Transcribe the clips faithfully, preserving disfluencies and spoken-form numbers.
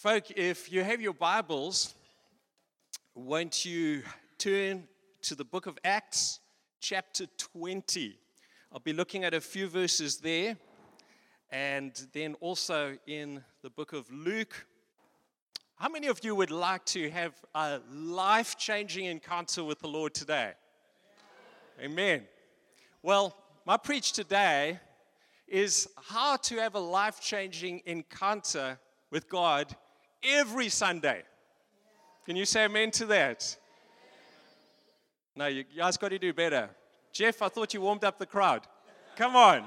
Folk, if you have your Bibles, won't you turn to the book of Acts, chapter twenty. I'll be looking at a few verses there, and then also in the book of Luke. How many of you would like to have a life-changing encounter with the Lord today? Amen. Well, my preach today is how to have a life-changing encounter with God every Sunday. Can you say amen to that? No, you guys got to do better. Jeff, I thought you warmed up the crowd. Come on.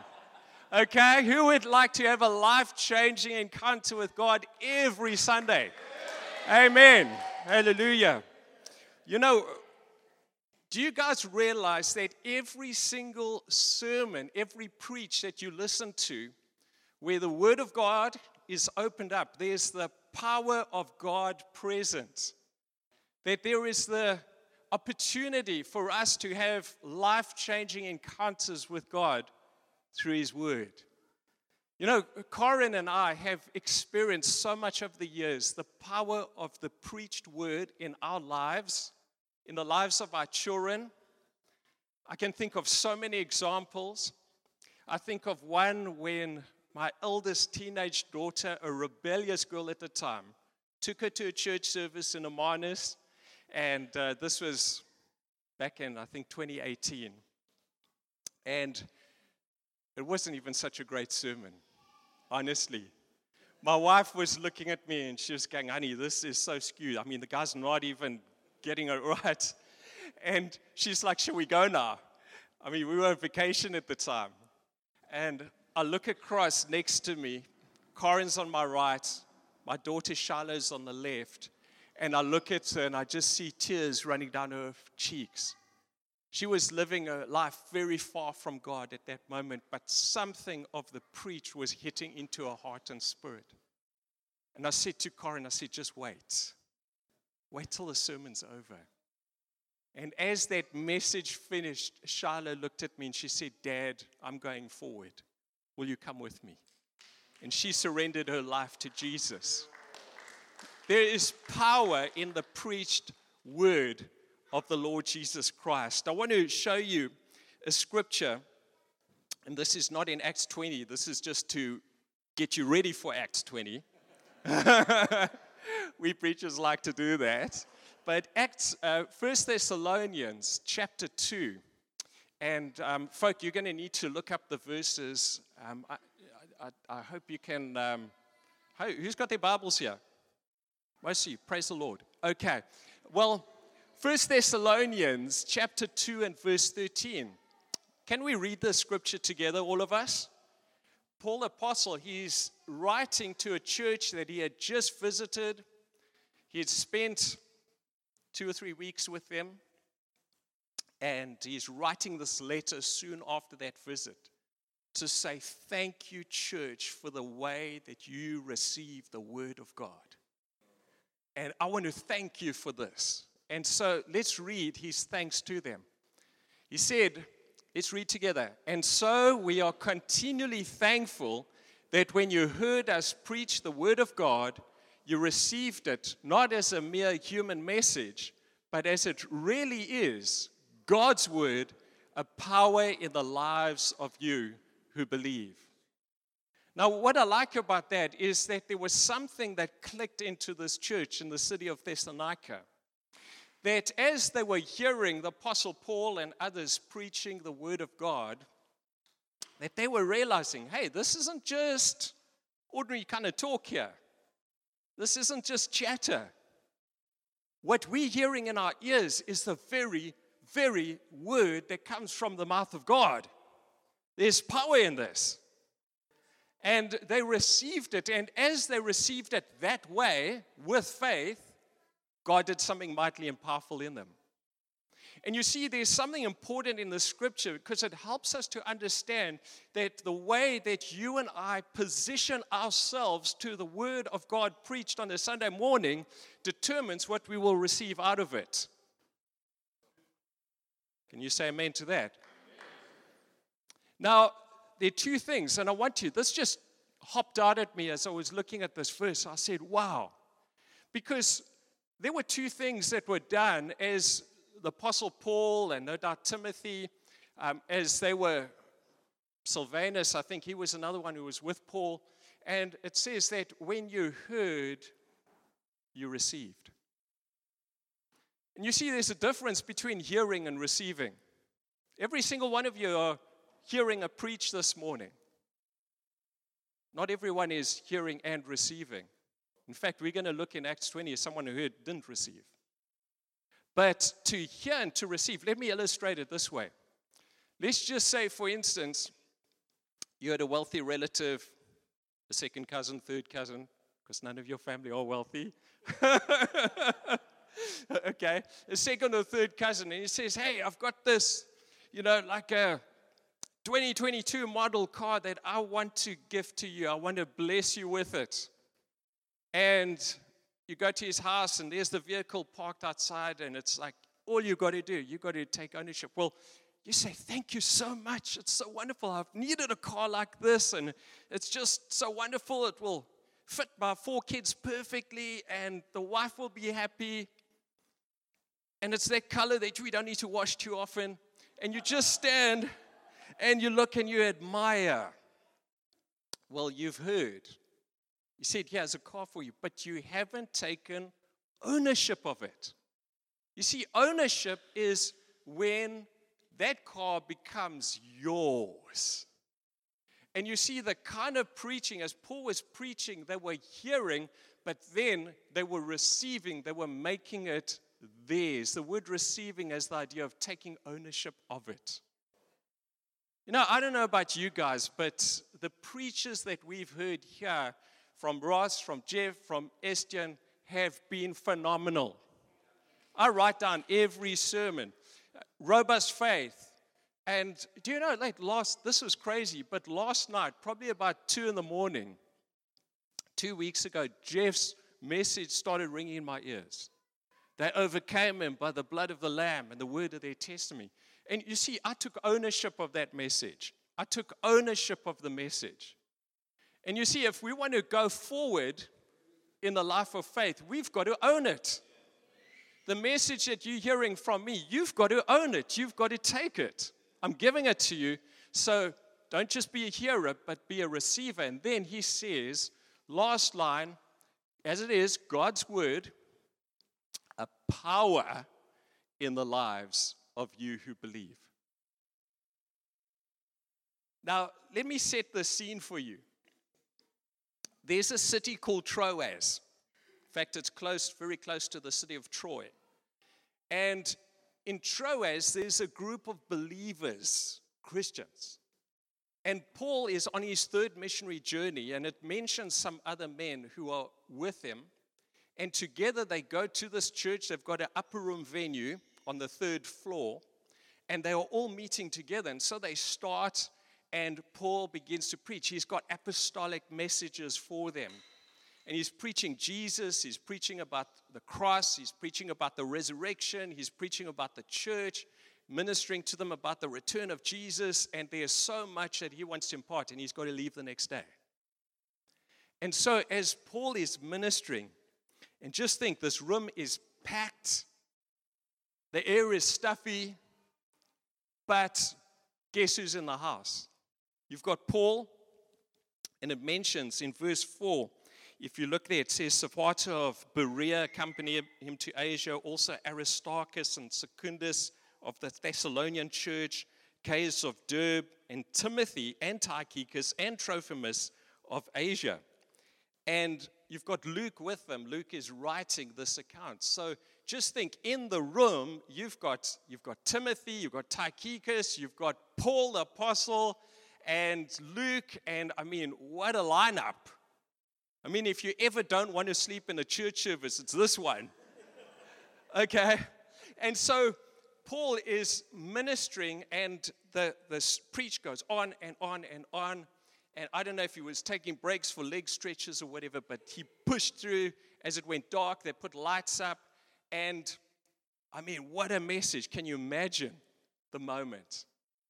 Okay, who would like to have a life-changing encounter with God every Sunday? Amen. Hallelujah. You know, do you guys realize that every single sermon, every preach that you listen to, where the Word of God is opened up, there's the power of God present, that there is the opportunity for us to have life-changing encounters with God through His Word. You know, Corin and I have experienced so much over the years the power of the preached Word in our lives, in the lives of our children. I can think of so many examples. I think of one when my eldest teenage daughter, a rebellious girl at the time, took her to a church service in Amarnas, and uh, this was back in, I think, twenty eighteen. And it wasn't even such a great sermon, honestly. My wife was looking at me, and she was going, "Honey, this is so skewed. I mean, the guy's not even getting it right." And she's like, "Shall we go now?" I mean, we were on vacation at the time. And I look across next to me, Corin's on my right, my daughter Shiloh's on the left, and I look at her and I just see tears running down her cheeks. She was living a life very far from God at that moment, but something of the preach was hitting into her heart and spirit. And I said to Corin, I said, "Just wait. Wait till the sermon's over." And as that message finished, Shiloh looked at me and she said, "Dad, I'm going forward. Will you come with me?" And she surrendered her life to Jesus. There is power in the preached word of the Lord Jesus Christ. I want to show you a scripture, and this is not in Acts twenty. This is just to get you ready for Acts twenty. We preachers like to do that. But Acts, uh, First Thessalonians chapter two. And um, folk, you're going to need to look up the verses. Um, I, I, I hope you can. Um, who's got their Bibles here? Most of you. Praise the Lord. Okay. Well, First Thessalonians chapter two and verse thirteen. Can we read this scripture together, all of us? Paul the Apostle, he's writing to a church that he had just visited. He had spent two or three weeks with them. And he's writing this letter soon after that visit to say, "Thank you, church, for the way that you receive the word of God. And I want to thank you for this." And so let's read his thanks to them. He said, let's read together. "And so we are continually thankful that when you heard us preach the word of God, you received it not as a mere human message, but as it really is, God's word, a power in the lives of you who believe." Now, what I like about that is that there was something that clicked into this church in the city of Thessalonica, that as they were hearing the Apostle Paul and others preaching the word of God, that they were realizing, hey, this isn't just ordinary kind of talk here. This isn't just chatter. What we're hearing in our ears is the very very word that comes from the mouth of God. There's power in this. And they received it, and as they received it that way, with faith, God did something mightily and powerful in them. And you see, there's something important in the scripture because it helps us to understand that the way that you and I position ourselves to the word of God preached on a Sunday morning determines what we will receive out of it. Can you say amen to that? Amen. Now, there are two things, and I want you, this just hopped out at me as I was looking at this verse. I said, wow, because there were two things that were done as the Apostle Paul and no doubt Timothy, um, as they were, Silvanus, I think he was another one who was with Paul, and it says that when you heard, you received. And you see there's a difference between hearing and receiving. Every single one of you are hearing a preach this morning. Not everyone is hearing and receiving. In fact, we're going to look in Acts twenty as someone who heard didn't receive. But to hear and to receive, let me illustrate it this way. Let's just say, for instance, you had a wealthy relative, a second cousin, third cousin, because none of your family are wealthy. Okay, a second or third cousin, and he says, hey, I've got this, you know, like a twenty twenty-two model car that I want to give to you. I want to bless you with it. And you go to his house, and there's the vehicle parked outside, and it's like, all you got to do, you got to take ownership. Well, you say, thank you so much. It's so wonderful. I've needed a car like this, and it's just so wonderful. It will fit my four kids perfectly, and the wife will be happy. And it's that color that we don't need to wash too often. And you just stand, and you look, and you admire. Well, you've heard. You said, yeah, there's a car for you, but you haven't taken ownership of it. You see, ownership is when that car becomes yours. And you see the kind of preaching, as Paul was preaching, they were hearing, but then they were receiving, they were making it theirs. The word receiving is the idea of taking ownership of it. You know, I don't know about you guys, but the preachers that we've heard here from Ross, from Jeff, from Estian have been phenomenal. I write down every sermon. Robust faith. And do you know, like last, this was crazy, but last night, probably about two in the morning, two weeks ago, Jeff's message started ringing in my ears. They overcame him by the blood of the Lamb and the word of their testimony. And you see, I took ownership of that message. I took ownership of the message. And you see, if we want to go forward in the life of faith, we've got to own it. The message that you're hearing from me, you've got to own it. You've got to take it. I'm giving it to you. So don't just be a hearer, but be a receiver. And then he says, last line, as it is, God's word, a power in the lives of you who believe. Now, let me set the scene for you. There's a city called Troas. In fact, it's close, very close to the city of Troy. And in Troas, there's a group of believers, Christians. And Paul is on his third missionary journey, and it mentions some other men who are with him. And together they go to this church. They've got an upper room venue on the third floor, and they are all meeting together. And so they start, and Paul begins to preach. He's got apostolic messages for them. And he's preaching Jesus, he's preaching about the cross, he's preaching about the resurrection, he's preaching about the church, ministering to them about the return of Jesus, and there's so much that he wants to impart, and he's got to leave the next day. And so as Paul is ministering, and just think, this room is packed, the air is stuffy, but guess who's in the house? You've got Paul, and it mentions in verse four, if you look there, it says, Sopater of Berea accompanied him to Asia, also Aristarchus and Secundus of the Thessalonian church, Caius of Derb, and Timothy and Tychicus and Trophimus of Asia. And you've got Luke with them. Luke is writing this account. So just think, in the room, you've got, you've got Timothy, you've got Tychicus, you've got Paul the Apostle, and Luke, and I mean, what a lineup. I mean, if you ever don't want to sleep in a church service, it's this one. Okay? And so Paul is ministering, and the, the preach goes on and on and on. And I don't know if he was taking breaks for leg stretches or whatever, but he pushed through. As it went dark, they put lights up. And, I mean, what a message. Can you imagine the moment?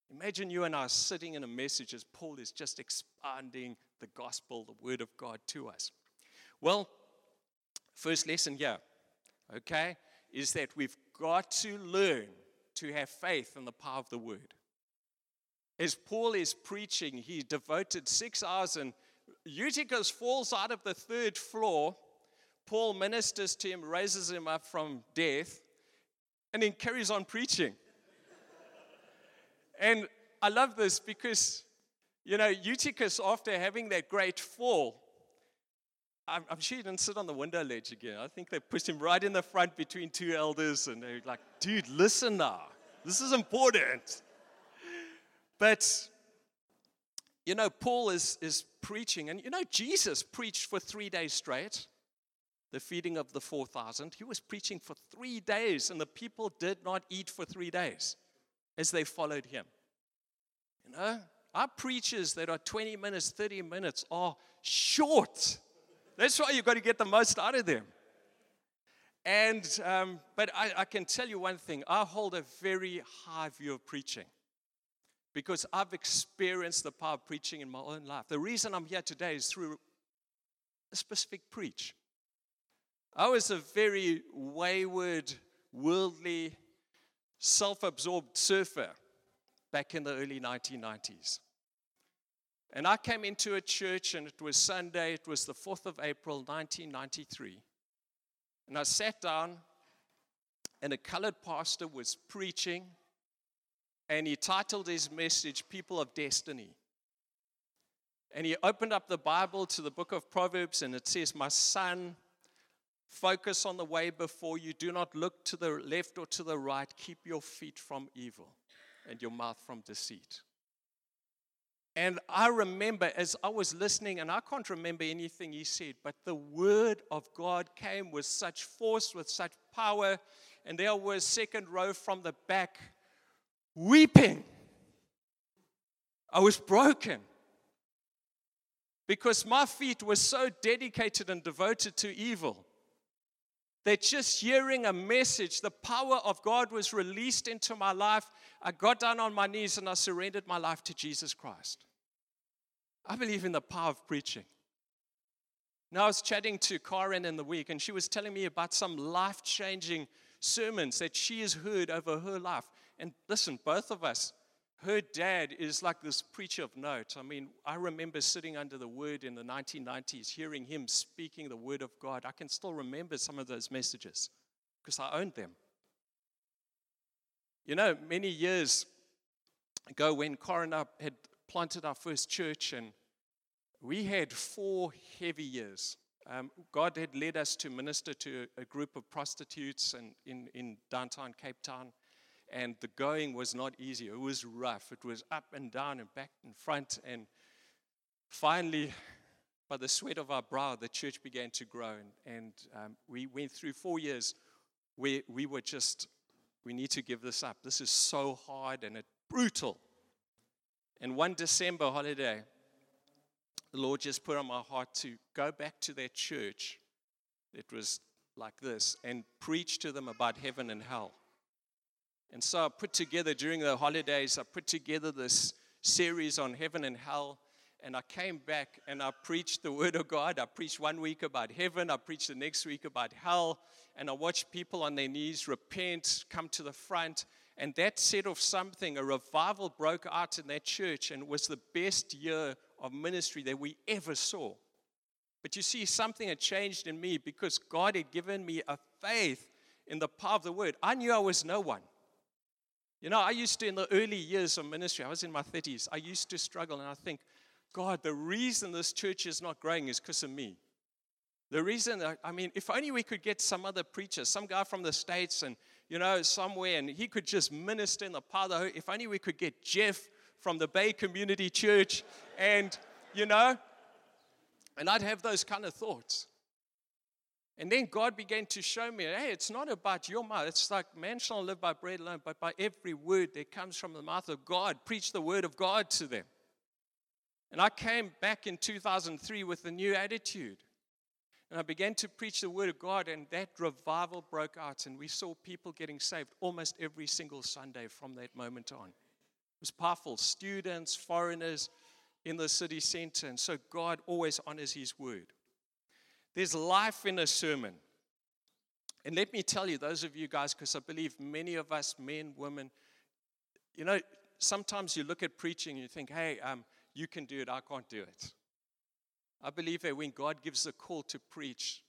Imagine you and I sitting in a message as Paul is just expounding the gospel, the word of God to us. Well, First lesson here, okay, is that we've got to learn to have faith in the power of the word. As Paul is preaching, he devoted six hours and Eutychus falls out of the third floor. Paul ministers to him, raises him up from death, and then carries on preaching. And I love this because, you know, Eutychus, after having that great fall, I'm, I'm sure he didn't sit on the window ledge again. I think they pushed him right in the front between two elders, and they're like, dude, listen now. This is important. But, you know, Paul is, is preaching, and, you know, Jesus preached for three days straight, the feeding of the four thousand. He was preaching for three days, and the people did not eat for three days as they followed him. You know, our preachers that are twenty minutes, thirty minutes are short. That's why you've got to get the most out of them. And, um, but I, I can tell you one thing. I hold a very high view of preaching because I've experienced the power of preaching in my own life. The reason I'm here today is through a specific preach. I was a very wayward, worldly, self-absorbed surfer back in the early nineteen nineties. And I came into a church, and it was Sunday. It was the fourth of April, nineteen ninety-three. And I sat down, and a colored pastor was preaching, and he titled his message, People of Destiny. And he opened up the Bible to the book of Proverbs, and it says, my son, focus on the way before you. Do not look to the left or to the right. Keep your feet from evil and your mouth from deceit. And I remember as I was listening, and I can't remember anything he said, but the word of God came with such force, with such power, and there was second row from the back, weeping. I was broken because my feet were so dedicated and devoted to evil that just hearing a message, the power of God was released into my life. I got down on my knees and I surrendered my life to Jesus Christ. I believe in the power of preaching. Now I was chatting to Corin in the week, and she was telling me about some life-changing sermons that she has heard over her life. And listen, both of us, her dad is like this preacher of note. I mean, I remember sitting under the word in the nineteen nineties, hearing him speaking the word of God. I can still remember some of those messages because I owned them. You know, many years ago when Corin had planted our first church, and we had four heavy years. Um, God had led us to minister to a group of prostitutes and in, in downtown Cape Town. And the going was not easy. It was rough. It was up and down and back and front. And finally, by the sweat of our brow, the church began to grow. And, and um, we went through four years where we were just, we need to give this up. This is so hard and it's brutal. And one December holiday, the Lord just put on my heart to go back to that church that was like this and preach to them about heaven and hell. And so I put together, during the holidays, I put together this series on heaven and hell. And I came back and I preached the word of God. I preached one week about heaven. I preached the next week about hell. And I watched people on their knees repent, come to the front. And that set off something. A revival broke out in that church. And it was the best year of ministry that we ever saw. But you see, something had changed in me because God had given me a faith in the power of the word. I knew I was no one. You know, I used to, in the early years of ministry, I was in my thirties, I used to struggle, and I think, God, the reason this church is not growing is because of me. The reason, I mean, if only we could get some other preacher, some guy from the States and, you know, somewhere, and he could just minister in the power of the Holy. If only we could get Jeff from the Bay Community Church and, you know, and I'd have those kind of thoughts. And then God began to show me, hey, it's not about your mouth. It's like man shall live by bread alone, but by every word that comes from the mouth of God. Preach the word of God to them. And I came back in two thousand three with a new attitude. And I began to preach the word of God, and that revival broke out. And we saw people getting saved almost every single Sunday from that moment on. It was powerful. Students, foreigners in the city center. And so God always honors his word. There's life in a sermon. And let me tell you, those of you guys, because I believe many of us, men, women, you know, sometimes you look at preaching and you think, hey, um, you can do it, I can't do it. I believe that when God gives a call to preach,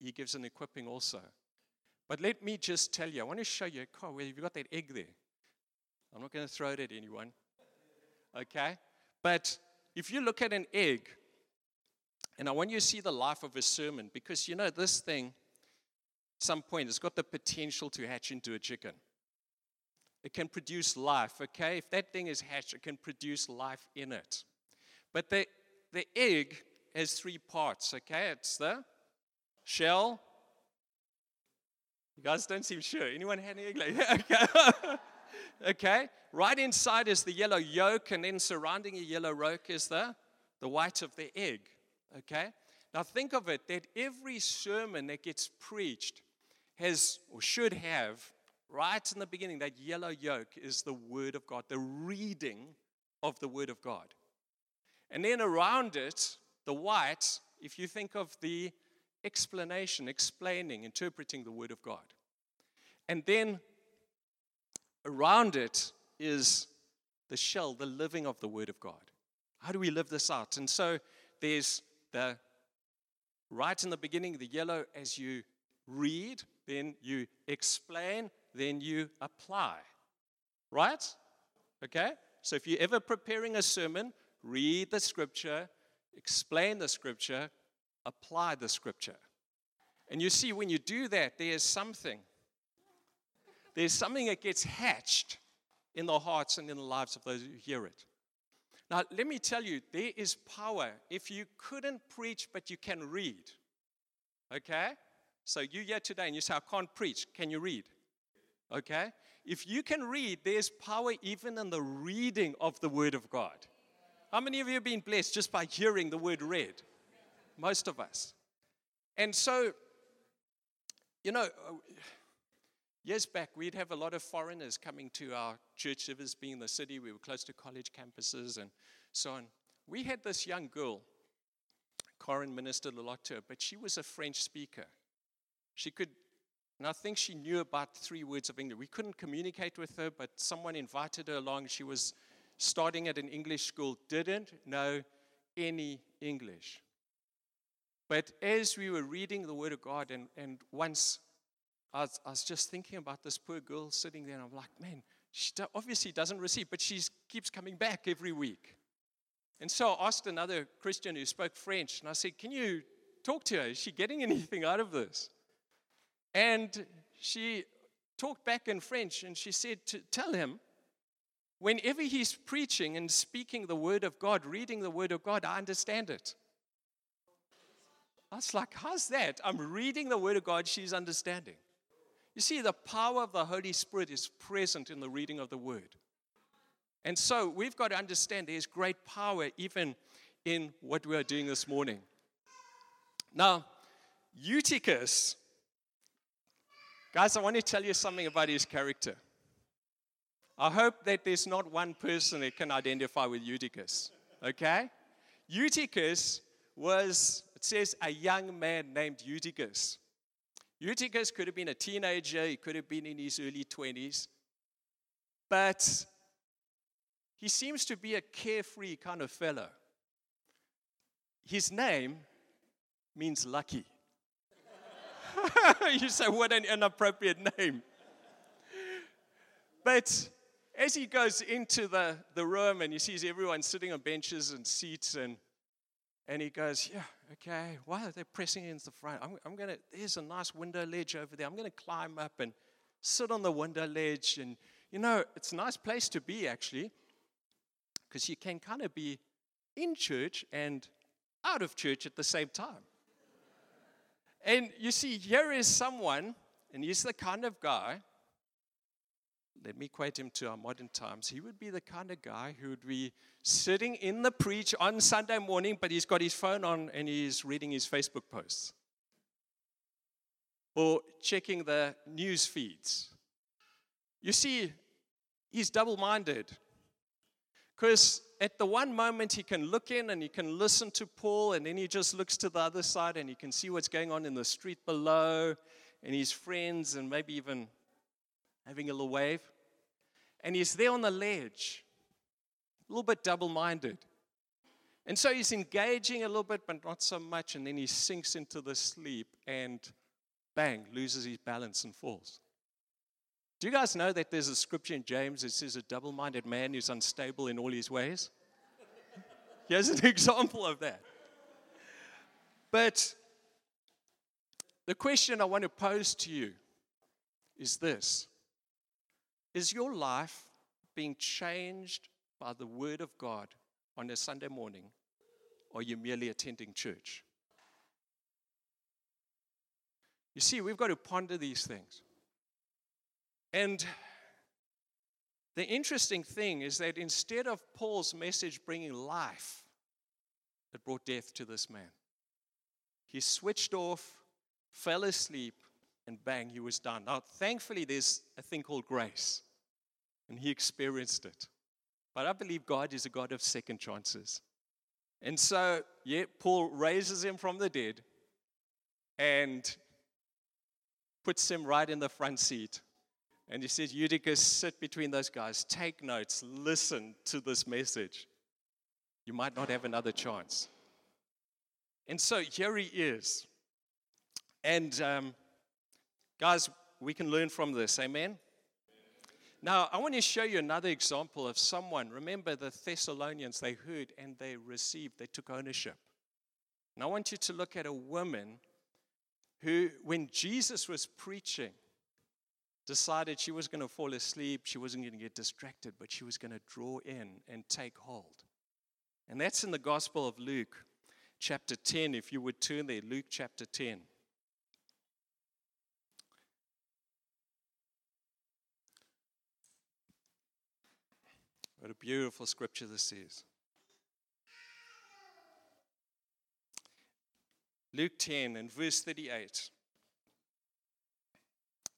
he gives an equipping also. But let me just tell you, I want to show you a car where you've got that egg there. I'm not going to throw it at anyone, okay? But if you look at an egg, and I want you to see the life of a sermon, because, you know, this thing, at some point, it's got the potential to hatch into a chicken. It can produce life, okay? If that thing is hatched, it can produce life in it. But the, the egg has three parts, okay? It's the shell. You guys don't seem sure. Anyone had an egg like that? Okay. Okay, right inside is the yellow yolk, and then surrounding the yellow yolk is the, the white of the egg, okay? Now think of it, that every sermon that gets preached has, or should have, right in the beginning, that yellow yolk is the Word of God, the reading of the Word of God. And then around it, the white, if you think of the explanation, explaining, interpreting the Word of God. And then around it is the shell, the living of the Word of God. How do we live this out? And so there's the right in the beginning, the yellow, as you read, then you explain, then you apply. Right? Okay? So if you're ever preparing a sermon, read the Scripture, explain the Scripture, apply the Scripture. And you see, when you do that, there's something. There's something that gets hatched in the hearts and in the lives of those who hear it. Now, let me tell you, there is power. If you couldn't preach, but you can read, okay? So you're here today and you say, I can't preach. Can you read? Okay? If you can read, there's power even in the reading of the Word of God. How many of you have been blessed just by hearing the word read? Most of us. And so, you know, years back, we'd have a lot of foreigners coming to our church, as being in the city. We were close to college campuses and so on. We had this young girl. Corin ministered a lot to her, but she was a French speaker. She could, and I think she knew about three words of English. We couldn't communicate with her, but someone invited her along. She was starting at an English school, didn't know any English. But as we were reading the Word of God, and, and once... I was, I was just thinking about this poor girl sitting there, and I'm like, man, she do- obviously doesn't receive, but she keeps coming back every week. And so I asked another Christian who spoke French, and I said, can you talk to her? Is she getting anything out of this? And she talked back in French, and she said, to tell him, whenever he's preaching and speaking the Word of God, reading the Word of God, I understand it. I was like, how's that? I'm reading the Word of God, she's understanding. You see, the power of the Holy Spirit is present in the reading of the Word. And so we've got to understand there's great power even in what we are doing this morning. Now, Eutychus, guys, I want to tell you something about his character. I hope that there's not one person that can identify with Eutychus, okay? Eutychus was, it says, a young man named Eutychus. Eutychus could have been a teenager, he could have been in his early twenties, but he seems to be a carefree kind of fellow. His name means lucky. You say, what an inappropriate name. But as he goes into the, the room and he sees everyone sitting on benches and seats, and And he goes, yeah, okay, why are they pressing into the front? I'm, I'm going to, there's a nice window ledge over there. I'm going to climb up and sit on the window ledge. And, you know, it's a nice place to be, actually, because you can kind of be in church and out of church at the same time. And you see, here is someone, and he's the kind of guy, let me equate him to our modern times. He would be the kind of guy who would be sitting in the preach on Sunday morning, but he's got his phone on and he's reading his Facebook posts or checking the news feeds. You see, he's double-minded, because at the one moment he can look in and he can listen to Paul, and then he just looks to the other side and he can see what's going on in the street below. and his friends and maybe even having a little wave. And he's there on the ledge, a little bit double-minded. And so he's engaging a little bit, but not so much. And then he sinks into the sleep and, bang, loses his balance and falls. Do you guys know that there's a scripture in James that says a double-minded man is unstable in all his ways? Here's an example of that. But the question I want to pose to you is this. Is your life being changed by the Word of God on a Sunday morning, or are you merely attending church? You see, we've got to ponder these things. And the interesting thing is that instead of Paul's message bringing life, it brought death to this man. He switched off, fell asleep, and bang, he was done. Now, thankfully, there's a thing called grace, and he experienced it. But I believe God is a God of second chances. And so, yeah, Paul raises him from the dead and puts him right in the front seat. And he says, Eutychus, sit between those guys. Take notes. Listen to this message. You might not have another chance. And so here he is. And um, guys, we can learn from this. Amen? Now, I want to show you another example of someone. Remember the Thessalonians, they heard and they received. They took ownership. And I want you to look at a woman who, when Jesus was preaching, decided she was going to fall asleep, she wasn't going to get distracted, but she was going to draw in and take hold. And that's in the Gospel of Luke, chapter ten, if you would turn there, Luke chapter ten. What a beautiful scripture this is. Luke ten and verse thirty-eight.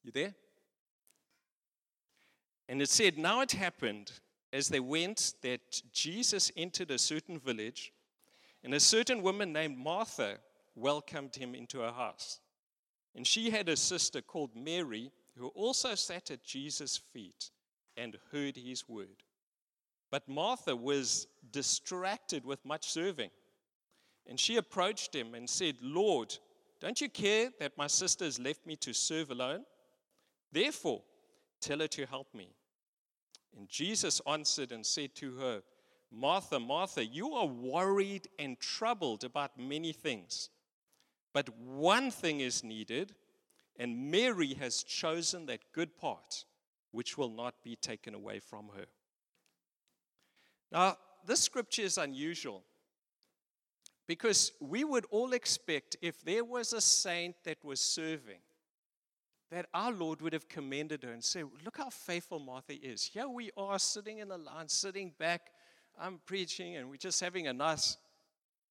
You there? And it said, now it happened as they went that Jesus entered a certain village, and a certain woman named Martha welcomed him into her house. And she had a sister called Mary, who also sat at Jesus' feet and heard his word. But Martha was distracted with much serving. And she approached him and said, Lord, don't you care that my sister has left me to serve alone? Therefore, tell her to help me. And Jesus answered and said to her, Martha, Martha, you are worried and troubled about many things, but one thing is needed, and Mary has chosen that good part, which will not be taken away from her. Now, this scripture is unusual, because we would all expect if there was a saint that was serving, that our Lord would have commended her and said, look how faithful Martha is. Here we are sitting in the line, sitting back, I'm preaching, and we're just having a nice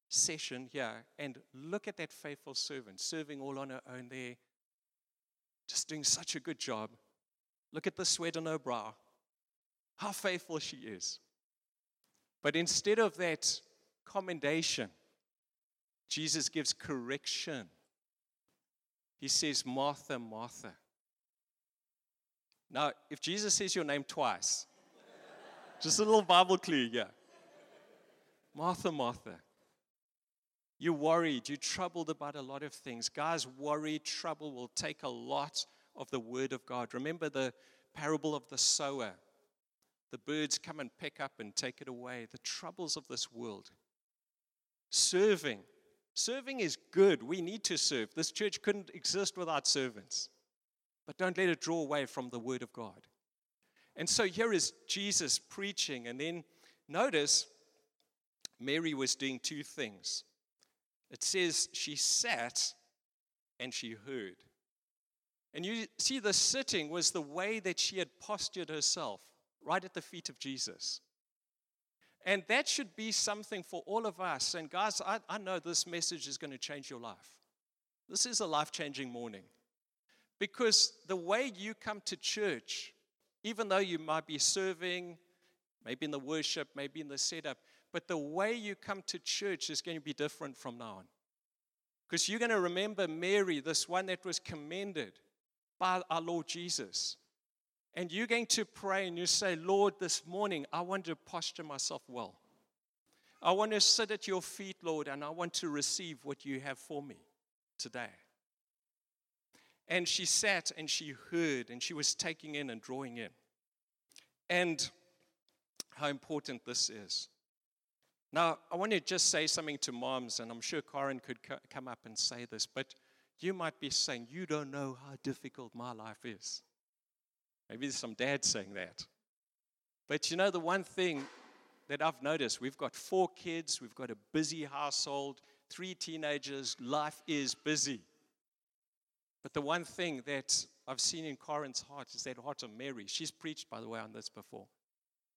session here. And look at that faithful servant, serving all on her own there, just doing such a good job. Look at the sweat on her brow. How faithful she is. But instead of that commendation, Jesus gives correction. He says, Martha, Martha. Now, if Jesus says your name twice, just a little Bible clue here. Martha, Martha. You're worried. You're troubled about a lot of things. Guys, worry, trouble will take a lot of the Word of God. Remember the parable of the sower. The birds come and pick up and take it away. The troubles of this world. Serving. Serving is good. We need to serve. This church couldn't exist without servants. But don't let it draw away from the Word of God. And so here is Jesus preaching. And then notice, Mary was doing two things. It says she sat and she heard. And you see, the sitting was the way that she had postured herself, right at the feet of Jesus. And that should be something for all of us. And guys, I, I know this message is going to change your life. This is a life-changing morning. Because the way you come to church, even though you might be serving, maybe in the worship, maybe in the setup, but the way you come to church is going to be different from now on. Because you're going to remember Mary, this one that was commended. by our Lord Jesus. And you're going to pray and you say, Lord, this morning, I want to posture myself well. I want to sit at your feet, Lord, and I want to receive what you have for me today. And she sat and she heard and she was taking in and drawing in. And how important this is. Now, I want to just say something to moms, and I'm sure Corin could co- come up and say this, but you might be saying, you don't know how difficult my life is. Maybe there's some dads saying that. But you know, the one thing that I've noticed, we've got four kids, we've got a busy household, three teenagers, life is busy. But the one thing that I've seen in Corin's heart is that heart of Mary. She's preached, by the way, on this before.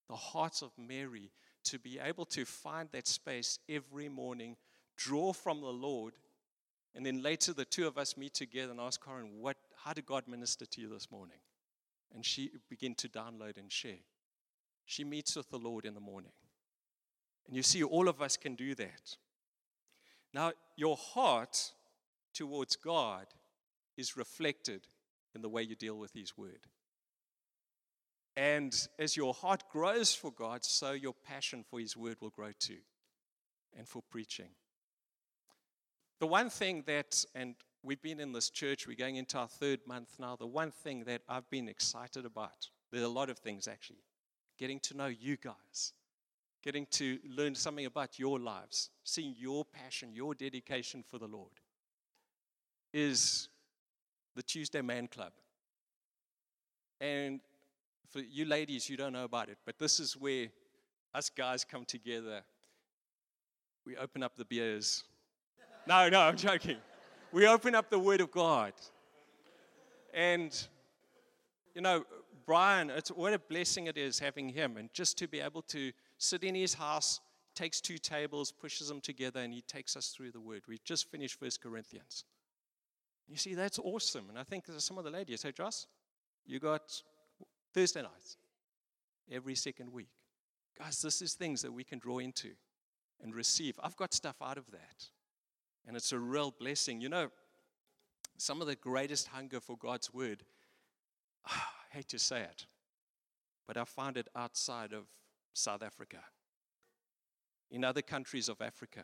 The heart of Mary, to be able to find that space every morning, draw from the Lord, and then later the two of us meet together and ask Corin, "What? How did God minister to you this morning?" And she begin to download and share. She meets with the Lord in the morning. And you see, all of us can do that. Now, your heart towards God is reflected in the way you deal with His Word. And as your heart grows for God, so your passion for His Word will grow too, and for preaching. The one thing that, and we've been in this church, we're going into our third month now, the one thing that I've been excited about, there are a lot of things actually, getting to know you guys, getting to learn something about your lives, seeing your passion, your dedication for the Lord, is the Tuesday Man Club. And for you ladies, you don't know about it, but this is where us guys come together. We open up the beers. No, no, I'm joking. We open up the Word of God. And, you know, Brian, it's, what a blessing it is having him. And just to be able to sit in his house, takes two tables, pushes them together, and he takes us through the Word. We've just finished First Corinthians. You see, that's awesome. And I think there's some of the ladies. Hey, Joss, you got Thursday nights, every second week. Guys, this is things that we can draw into and receive. I've got stuff out of that, and it's a real blessing. You know, some of the greatest hunger for God's Word, I hate to say it, but I found it outside of South Africa, in other countries of Africa.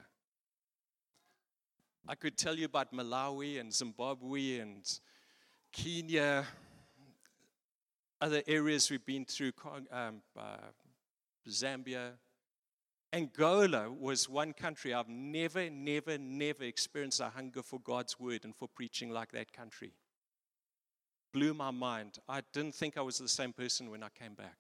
I could tell you about Malawi and Zimbabwe and Kenya, other areas we've been through, um, uh, Zambia. Angola was one country I've never, never, never experienced a hunger for God's Word and for preaching like that country. Blew my mind. I didn't think I was the same person when I came back.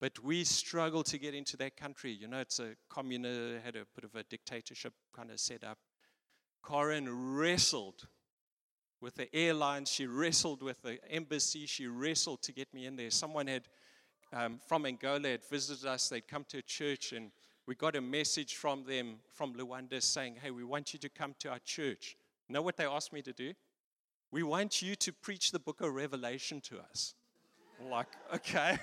But we struggled to get into that country. You know, it's a communist, had a bit of a dictatorship kind of set up. Corin wrestled with the airlines, she wrestled with the embassy, she wrestled to get me in there. Someone had, um, from Angola, had visited us, they'd come to a church, and we got a message from them, from Luanda, saying, hey, we want you to come to our church. You know what they asked me to do? We want you to preach the book of Revelation to us. I'm like, okay.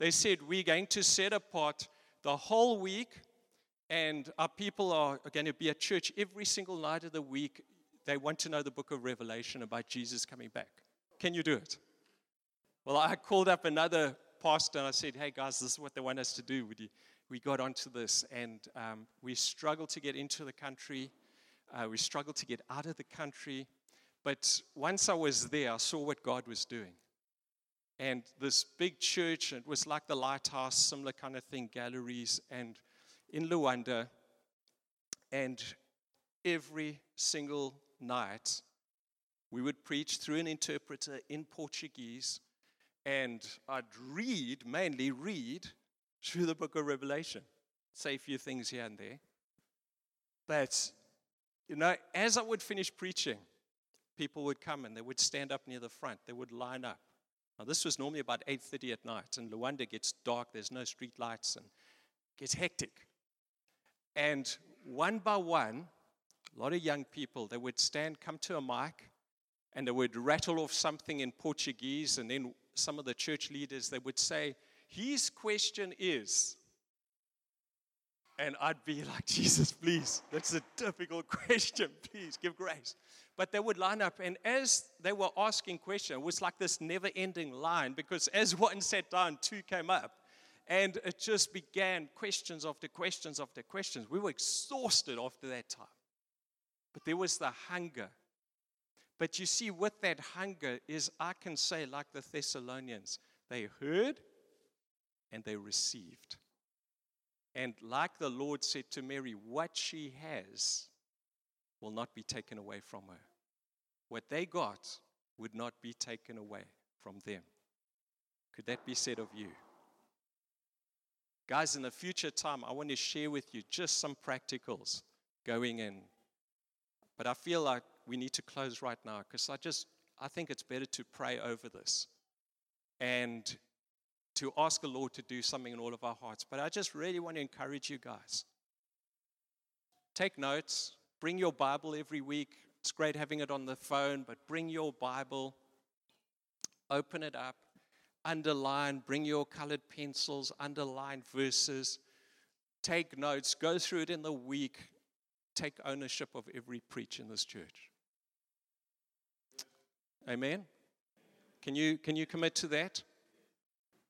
They said, we're going to set apart the whole week, and our people are going to be at church every single night of the week. They want to know the book of Revelation about Jesus coming back. Can you do it? Well, I called up another pastor and I said, hey guys, this is what they want us to do. We got onto this, and um, we struggled to get into the country. Uh, we struggled to get out of the country. But once I was there, I saw what God was doing. And this big church, it was like the Lighthouse, similar kind of thing, galleries, and in Luanda, and every single night, we would preach through an interpreter in Portuguese, and I'd read, mainly read, through the book of Revelation. Say a few things here and there. But, you know, as I would finish preaching, people would come and they would stand up near the front. They would line up. Now, this was normally about eight thirty at night, and Luanda gets dark. There's no street lights, and it gets hectic. And one by one, a lot of young people, they would stand, come to a mic, and they would rattle off something in Portuguese, and then some of the church leaders, they would say, his question is, And I'd be like, Jesus, please, that's a difficult question. Please, give grace. But they would line up, and as they were asking questions, it was like this never-ending line, because as one sat down, two came up, and it just began questions after questions after questions. We were exhausted after that time. But there was the hunger. But you see, with that hunger is, I can say, like the Thessalonians, they heard and they received. And like the Lord said to Mary, what she has will not be taken away from her. What they got would not be taken away from them. Could that be said of you? Guys, in the future time, I want to share with you just some practicals going in. But I feel like we need to close right now, because I just, I think it's better to pray over this and to ask the Lord to do something in all of our hearts. But I just really want to encourage you guys. Take notes. Bring your Bible every week. It's great having it on the phone, but bring your Bible. Open it up. Underline. Bring your colored pencils. Underline verses. Take notes. Go through it in the week. Take ownership of every preach in this church. Amen? Can you, can you commit to that?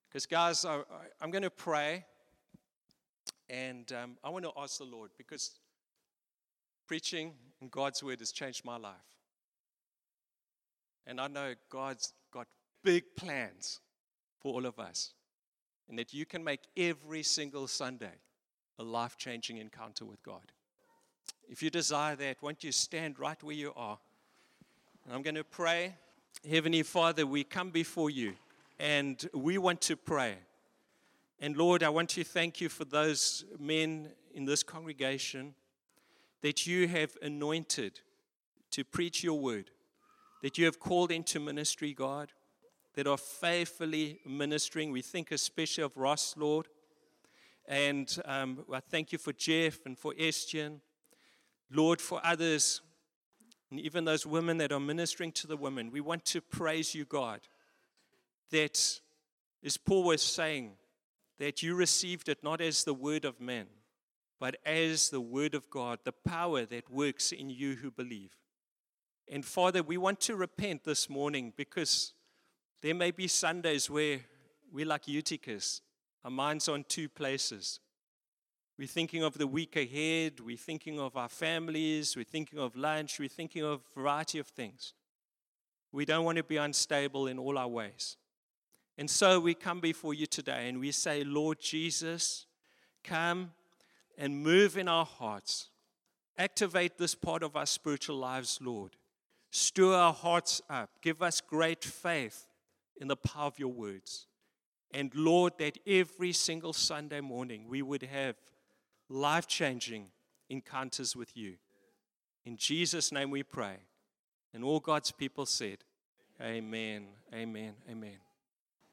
Because, guys, I, I, I'm going to pray, and um, I want to ask the Lord, because preaching in God's word has changed my life. And I know God's got big plans for all of us. And that you can make every single Sunday a life-changing encounter with God. If you desire that, won't you stand right where you are? And I'm going to pray. Heavenly Father, we come before you, and we want to pray. And Lord, I want to thank you for those men in this congregation that you have anointed to preach your word, that you have called into ministry, God, that are faithfully ministering. We think especially of Ross, Lord. And um, I thank you for Jeff and for Estienne. Lord, for others, and even those women that are ministering to the women, we want to praise you, God, that, as Paul was saying, that you received it not as the word of man, but as the word of God, the power that works in you who believe. And Father, we want to repent this morning, because there may be Sundays where we're like Eutychus. Our mind's on two places. We're thinking of the week ahead. We're thinking of our families. We're thinking of lunch. We're thinking of a variety of things. We don't want to be unstable in all our ways. And so we come before you today and we say, Lord Jesus, come and move in our hearts. Activate this part of our spiritual lives, Lord. Stir our hearts up. Give us great faith in the power of your words. And Lord, that every single Sunday morning we would have life-changing encounters with you. In Jesus' name we pray. And all God's people said, amen, amen, amen.